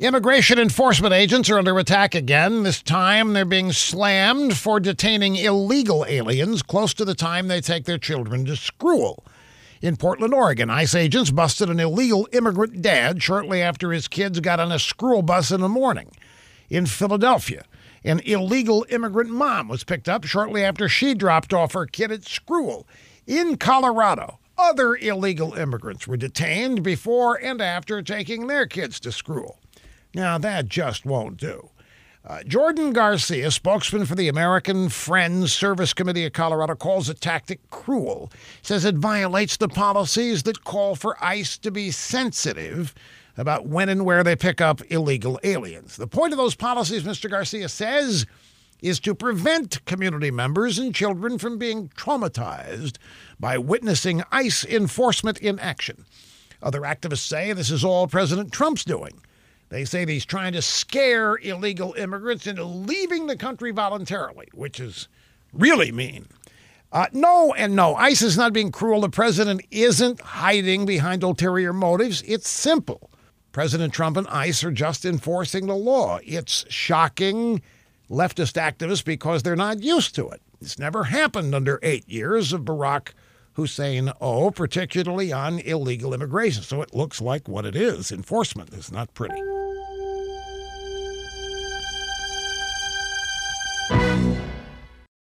Immigration enforcement agents are under attack again. This time they're being slammed for detaining illegal aliens close to the time they take their children to school. In Portland, Oregon, ICE agents busted an illegal immigrant dad shortly after his kids got on a school bus in the morning. In Philadelphia, an illegal immigrant mom was picked up shortly after she dropped off her kid at school. In Colorado, other illegal immigrants were detained before and after taking their kids to school. Now, that just won't do. Jordan Garcia, spokesman for the American Friends Service Committee of Colorado, calls the tactic cruel, says it violates the policies that call for ICE to be sensitive about when and where they pick up illegal aliens. The point of those policies, Mr. Garcia says, is to prevent community members and children from being traumatized by witnessing ICE enforcement in action. Other activists say this is all President Trump's doing. They say he's trying to scare illegal immigrants into leaving the country voluntarily, which is really mean. No and no. ICE is not being cruel. The president isn't hiding behind ulterior motives. It's simple. President Trump and ICE are just enforcing the law. It's shocking leftist activists because they're not used to it. It's never happened under 8 years of Barack Hussein, particularly on illegal immigration. So it looks like what it is. Enforcement is not pretty.